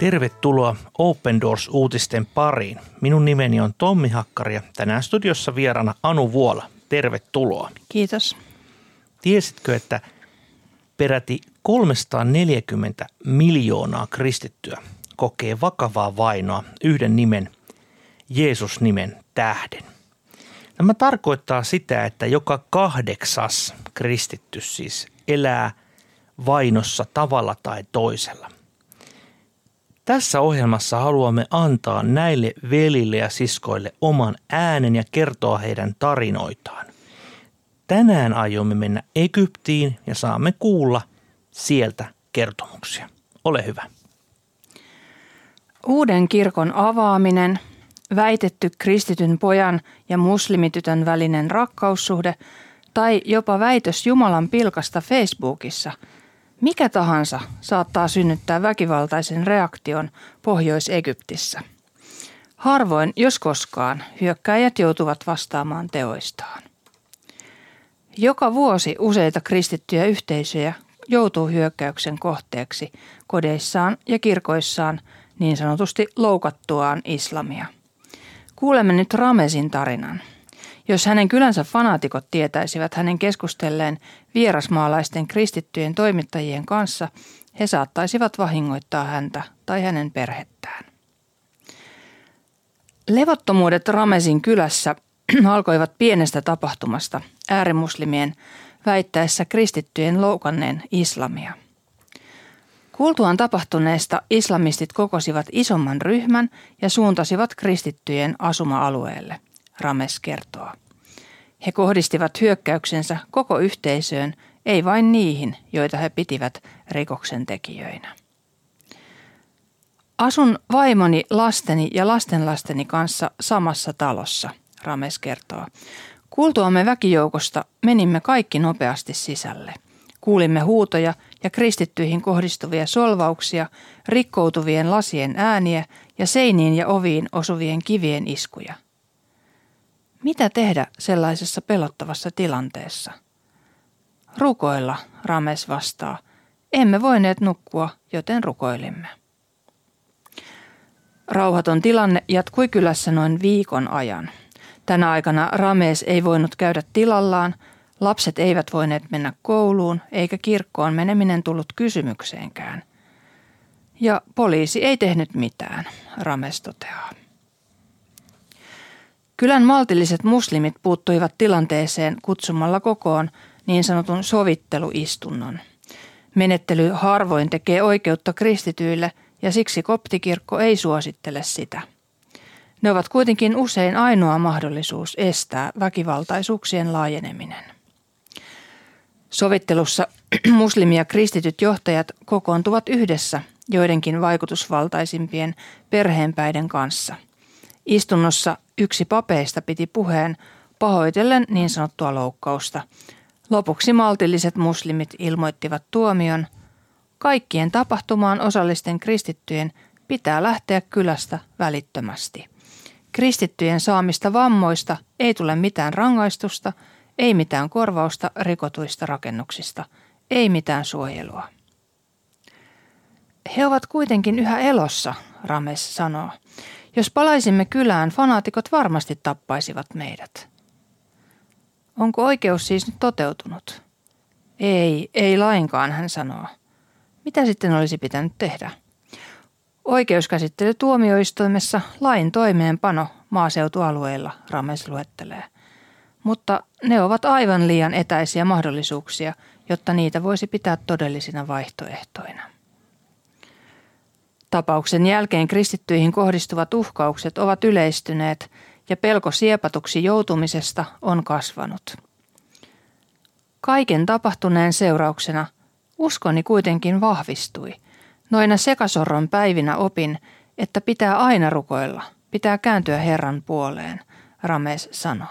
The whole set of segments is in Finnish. Tervetuloa Open Doors-uutisten pariin. Minun nimeni on Tommi Hakkari ja tänään studiossa vieraana Anu Vuola. Tervetuloa. Kiitos. Tiesitkö, että peräti 340 miljoonaa kristittyä kokee vakavaa vainoa yhden nimen, Jeesus-nimen tähden? Tämä tarkoittaa sitä, että joka 8. kristitty siis elää vainossa tavalla tai toisella. Tässä ohjelmassa haluamme antaa näille velille ja siskoille oman äänen ja kertoa heidän tarinoitaan. Tänään aiomme mennä Egyptiin ja saamme kuulla sieltä kertomuksia. Ole hyvä. Uuden kirkon avaaminen, väitetty kristityn pojan ja muslimitytön välinen rakkaussuhde tai jopa väitös Jumalan pilkasta Facebookissa – mikä tahansa saattaa synnyttää väkivaltaisen reaktion Pohjois-Egyptissä. Harvoin, jos koskaan, hyökkääjät joutuvat vastaamaan teoistaan. Joka vuosi useita kristittyjä yhteisöjä joutuu hyökkäyksen kohteeksi kodeissaan ja kirkoissaan niin sanotusti loukattuaan islamia. Kuulemme nyt Ramesin tarinan. Jos hänen kylänsä fanaatikot tietäisivät hänen keskustelleen vierasmaalaisten kristittyjen toimittajien kanssa, he saattaisivat vahingoittaa häntä tai hänen perhettään. Levottomuudet Ramesin kylässä alkoivat pienestä tapahtumasta äärimuslimien väittäessä kristittyjen loukanneen islamia. Kuultuaan tapahtuneesta islamistit kokosivat isomman ryhmän ja suuntasivat kristittyjen asuma-alueelle. Rames kertoo. He kohdistivat hyökkäyksensä koko yhteisöön, ei vain niihin, joita he pitivät rikoksentekijöinä. Asun vaimoni, lasteni ja lastenlasteni kanssa samassa talossa, Rames kertoo. Kuultuamme väkijoukosta menimme kaikki nopeasti sisälle. Kuulimme huutoja ja kristittyihin kohdistuvia solvauksia, rikkoutuvien lasien ääniä ja seiniin ja oviin osuvien kivien iskuja. Mitä tehdä sellaisessa pelottavassa tilanteessa? Rukoilla, Rames vastaa. Emme voineet nukkua, joten rukoilimme. Rauhaton tilanne jatkui kylässä noin viikon ajan. Tänä aikana Rames ei voinut käydä tilallaan, lapset eivät voineet mennä kouluun eikä kirkkoon meneminen tullut kysymykseenkään. Ja poliisi ei tehnyt mitään, Rames toteaa. Kylän maltilliset muslimit puuttuivat tilanteeseen kutsumalla kokoon niin sanotun sovitteluistunnon. Menettely harvoin tekee oikeutta kristityille ja siksi koptikirkko ei suosittele sitä. Ne ovat kuitenkin usein ainoa mahdollisuus estää väkivaltaisuuksien laajeneminen. Sovittelussa muslimi- ja kristityt johtajat kokoontuvat yhdessä joidenkin vaikutusvaltaisimpien perheenpäiden kanssa. Istunnossa yksi papeista piti puheen pahoitellen niin sanottua loukkausta. Lopuksi maltilliset muslimit ilmoittivat tuomion. Kaikkien tapahtumaan osallisten kristittyjen pitää lähteä kylästä välittömästi. Kristittyjen saamista vammoista ei tule mitään rangaistusta, ei mitään korvausta rikotuista rakennuksista, ei mitään suojelua. He ovat kuitenkin yhä elossa, Rames sanoo. Jos palaisimme kylään, fanaatikot varmasti tappaisivat meidät. Onko oikeus siis nyt toteutunut? Ei lainkaan, hän sanoo. Mitä sitten olisi pitänyt tehdä? Oikeuskäsittely tuomioistuimessa, lain toimeenpano maaseutualueilla, Rames luettelee. Mutta ne ovat aivan liian etäisiä mahdollisuuksia, jotta niitä voisi pitää todellisina vaihtoehtoina. Tapauksen jälkeen kristittyihin kohdistuvat uhkaukset ovat yleistyneet ja pelko siepatuksi joutumisesta on kasvanut. Kaiken tapahtuneen seurauksena uskoni kuitenkin vahvistui. Noina sekasorron päivinä opin, että pitää aina rukoilla, pitää kääntyä Herran puoleen, Rames sanoo.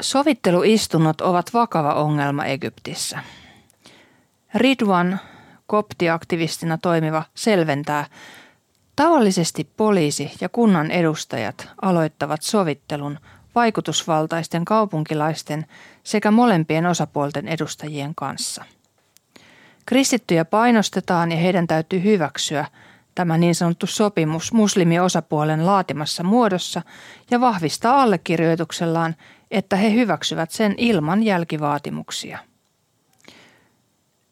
Sovitteluistunnot ovat vakava ongelma Egyptissä. Ridwan koptiaktivistina toimiva selventää. Tavallisesti poliisi ja kunnan edustajat aloittavat sovittelun vaikutusvaltaisten kaupunkilaisten sekä molempien osapuolten edustajien kanssa. Kristittyjä painostetaan ja heidän täytyy hyväksyä tämä niin sanottu sopimus muslimiosapuolen laatimassa muodossa ja vahvistaa allekirjoituksellaan, että he hyväksyvät sen ilman jälkivaatimuksia.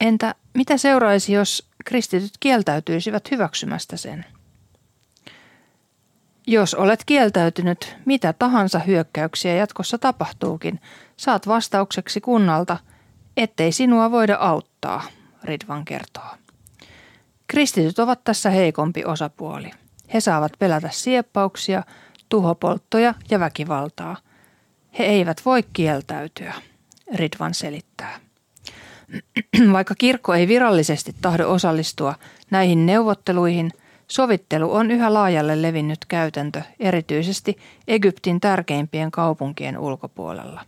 Entä mitä seuraisi, jos kristityt kieltäytyisivät hyväksymästä sen? Jos olet kieltäytynyt, mitä tahansa hyökkäyksiä jatkossa tapahtuukin, saat vastaukseksi kunnalta, ettei sinua voida auttaa, Ridwan kertoo. Kristityt ovat tässä heikompi osapuoli. He saavat pelätä sieppauksia, tuhopolttoja ja väkivaltaa. He eivät voi kieltäytyä, Ridwan selittää. Vaikka kirkko ei virallisesti tahdo osallistua näihin neuvotteluihin, sovittelu on yhä laajalle levinnyt käytäntö, erityisesti Egyptin tärkeimpien kaupunkien ulkopuolella.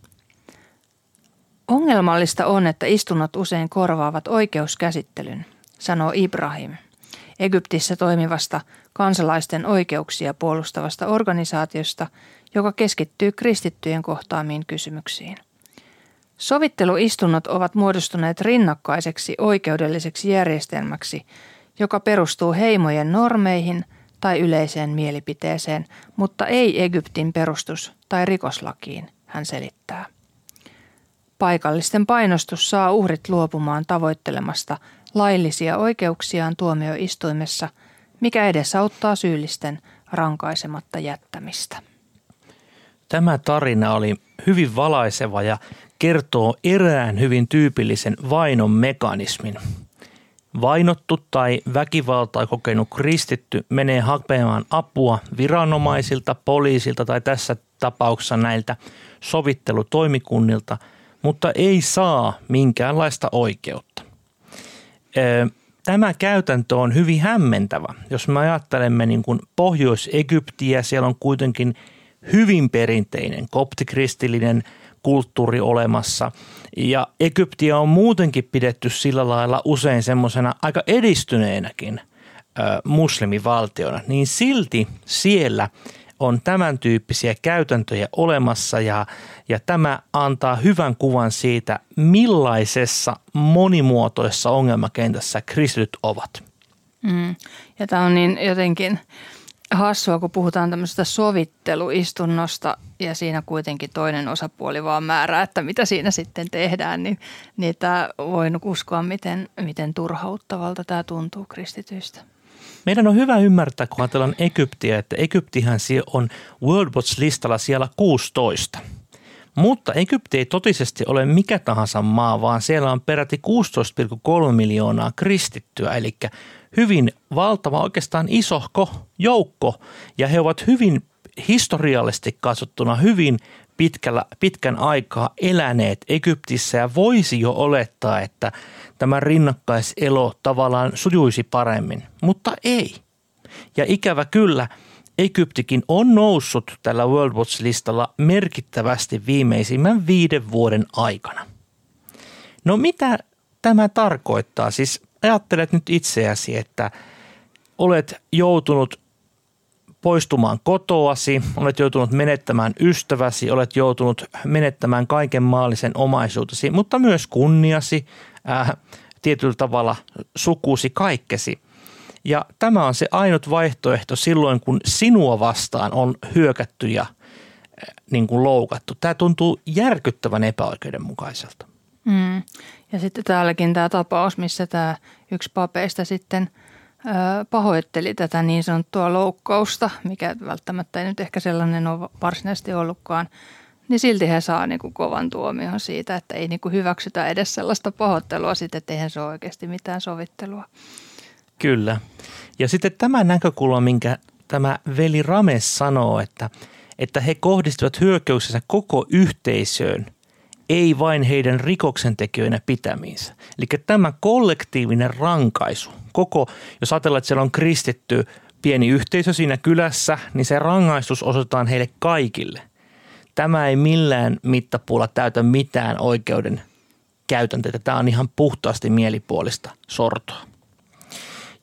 Ongelmallista on, että istunnot usein korvaavat oikeuskäsittelyn, sanoo Ibrahim, Egyptissä toimivasta kansalaisten oikeuksia puolustavasta organisaatiosta, joka keskittyy kristittyjen kohtaamiin kysymyksiin. Sovitteluistunnot ovat muodostuneet rinnakkaiseksi oikeudelliseksi järjestelmäksi, joka perustuu heimojen normeihin tai yleiseen mielipiteeseen, mutta ei Egyptin perustus- tai rikoslakiin, hän selittää. Paikallisten painostus saa uhrit luopumaan tavoittelemasta laillisia oikeuksiaan tuomioistuimessa, mikä edesauttaa syyllisten rankaisematta jättämistä. Tämä tarina oli hyvin valaiseva ja kertoo erään hyvin tyypillisen vainon mekanismin. Vainottu tai väkivaltaa kokenut kristitty menee hakemaan apua viranomaisilta, poliisilta tai tässä tapauksessa näiltä sovittelutoimikunnilta, mutta ei saa minkäänlaista oikeutta. Tämä käytäntö on hyvin hämmentävä. Jos me ajattelemme niin kuin Pohjois-Egyptiä, siellä on kuitenkin hyvin perinteinen koptikristillinen kulttuuri olemassa ja Egyptiä on muutenkin pidetty sillä lailla usein semmoisena aika edistyneenäkin muslimivaltiona, niin silti siellä on tämän tyyppisiä käytäntöjä olemassa ja tämä antaa hyvän kuvan siitä, millaisessa monimuotoisessa ongelmakentässä kristityt ovat. Ja tämä on niin jotenkin hassua, kun puhutaan tämmöisestä sovitteluistunnosta ja siinä kuitenkin toinen osapuoli vaan määrää, että mitä siinä sitten tehdään, niin tämä voi uskoa, miten turhauttavalta tämä tuntuu kristityistä. Meidän on hyvä ymmärtää, kun ajatellaan Egyptiä, että Egyptihän on World Watch-listalla siellä 16. Mutta Egypti ei totisesti ole mikä tahansa maa, vaan siellä on peräti 16,3 miljoonaa kristittyä, eli hyvin valtava, oikeastaan isohko joukko, ja he ovat hyvin historiallisesti katsottuna hyvin pitkän aikaa eläneet Egyptissä, ja voisi jo olettaa, että tämä rinnakkaiselo tavallaan sujuisi paremmin, mutta ei. Ja ikävä kyllä, Egyptikin on noussut tällä World Watch-listalla merkittävästi viimeisimmän 5 vuoden aikana. No mitä tämä tarkoittaa? Siis ajattelet nyt itseäsi, että olet joutunut poistumaan kotoasi, olet joutunut menettämään ystäväsi, olet joutunut menettämään kaiken maallisen omaisuutesi, mutta myös kunniasi, tietyllä tavalla sukusi, kaikkesi. Ja tämä on se ainut vaihtoehto silloin, kun sinua vastaan on hyökätty ja niin kuin loukattu. Tämä tuntuu järkyttävän epäoikeudenmukaiselta. Ja sitten täälläkin tämä tapaus, missä tämä yksi papeista sitten pahoitteli tätä niin sanottua loukkausta, mikä välttämättä ei nyt ehkä sellainen ole varsinaisesti ollutkaan, niin silti he saa niin kuin kovan tuomion siitä, että ei niin kuin hyväksytä edes sellaista pahoittelua siitä, että eihän se ole oikeasti mitään sovittelua. Kyllä. Ja sitten tämä näkökulma, minkä tämä veli Rames sanoo, että he kohdistuvat hyökkäyksensä koko yhteisöön, ei vain heidän rikoksentekijöinä pitämiinsä. Eli tämä kollektiivinen rankaisu, jos ajatellaan, että siellä on kristitty pieni yhteisö siinä kylässä, niin se rangaistus osoitetaan heille kaikille. Tämä ei millään mittapuulla täytä mitään oikeuden käytänteitä. Tämä on ihan puhtaasti mielipuolista sortoa.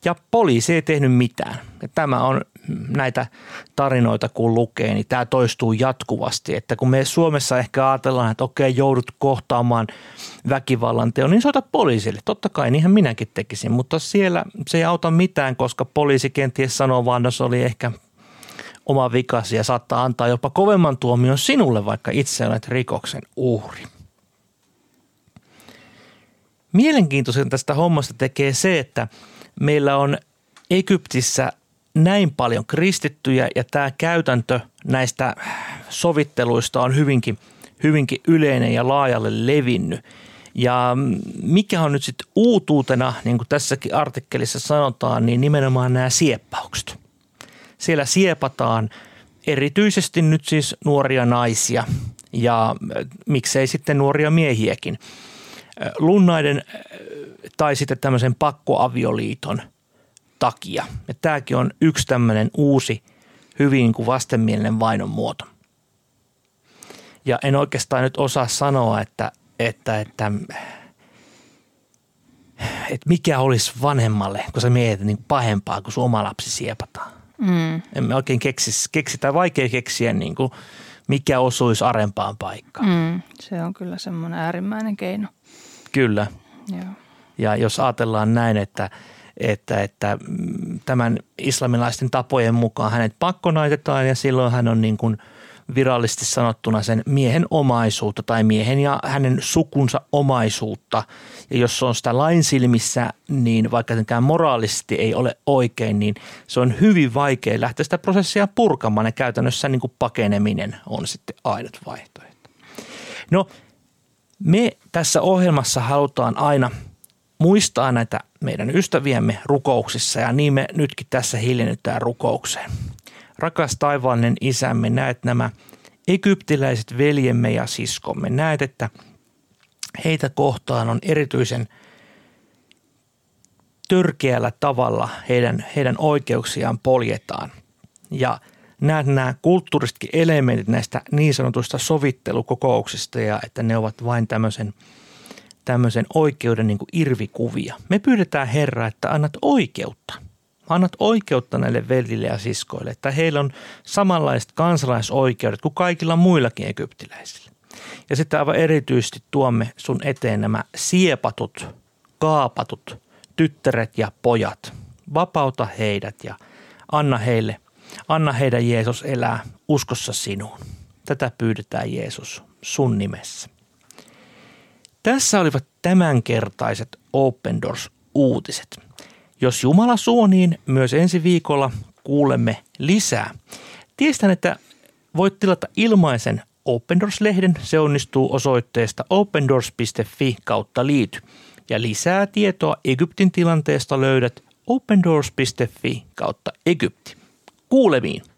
Ja poliisi ei tehnyt mitään. Ja tämä on näitä tarinoita kun lukee, niin tämä toistuu jatkuvasti, että kun me Suomessa ehkä ajatellaan, että okei, joudut kohtaamaan väkivallan teon, niin soita poliisille. Totta kai, niinhän minäkin tekisin, mutta siellä se ei auta mitään, koska poliisi kenties sanoo vaan, että se oli ehkä oma vikasi ja saattaa antaa jopa kovemman tuomion sinulle, vaikka itse olet rikoksen uhri. Mielenkiintoisen tästä hommasta tekee se, että meillä on Egyptissä näin paljon kristittyjä ja tämä käytäntö näistä sovitteluista on hyvinkin yleinen ja laajalle levinnyt. Ja mikä on nyt sitten uutuutena, niin kuin tässäkin artikkelissa sanotaan, niin nimenomaan nämä sieppaukset. Siellä siepataan erityisesti nyt siis nuoria naisia ja miksei sitten nuoria miehiäkin lunnaiden tai sitten tämmöisen pakkoavioliiton takia. Ja tämäkin on yksi tämmöinen uusi, hyvin kuin vastenmielinen vainon muoto. Ja en oikeastaan nyt osaa sanoa, että mikä olisi vanhemmalle, kun sä mietit niin pahempaa, kun sun oma lapsi siepataan. Emme oikein keksi tai vaikea keksiä, niin kuin, mikä osuisi arempaan paikkaan. Se on kyllä semmoinen äärimmäinen keino. Kyllä. Joo. Ja jos ajatellaan näin, että tämän islamilaisten tapojen mukaan hänet pakkonaitetaan ja silloin hän on niin kuin virallisesti sanottuna sen miehen omaisuutta tai miehen ja hänen sukunsa omaisuutta. Ja jos se on sitä lain silmissä, niin vaikka tietenkään moraalisesti ei ole oikein, niin se on hyvin vaikea lähteä sitä prosessia purkamaan ja käytännössä niin kuin pakeneminen on sitten ainut vaihtoehto. No me tässä ohjelmassa halutaan aina muistaa näitä meidän ystäviämme rukouksissa ja niin me nytkin tässä hiljennytään rukoukseen. Rakas taivaallinen isämme, näet nämä egyptiläiset veljemme ja siskomme. Näet, että heitä kohtaan on erityisen törkeällä tavalla heidän oikeuksiaan poljetaan. Ja näet nämä kulttuurisetkin elementit näistä niin sanotuista sovittelukokouksista ja että ne ovat vain tämmöisen oikeuden niin kuin irvikuvia. Me pyydetään Herra, että annat oikeutta näille veljille ja siskoille, että heillä on samanlaiset kansalaisoikeudet kuin kaikilla muillakin egyptiläisillä. Ja sitten aivan erityisesti tuomme sun eteen nämä siepatut, kaapatut tyttäret ja pojat. Vapauta heidät ja anna heidän Jeesus elää uskossa sinuun. Tätä pyydetään Jeesus sun nimessä. Tässä olivat tämänkertaiset Open Doors-uutiset. Jos Jumala suo, niin myös ensi viikolla kuulemme lisää. Tiedän, että voit tilata ilmaisen Open Doors-lehden. Se onnistuu osoitteesta opendoors.fi/liity. Ja lisää tietoa Egyptin tilanteesta löydät opendoors.fi/Egypti. Kuulemiin!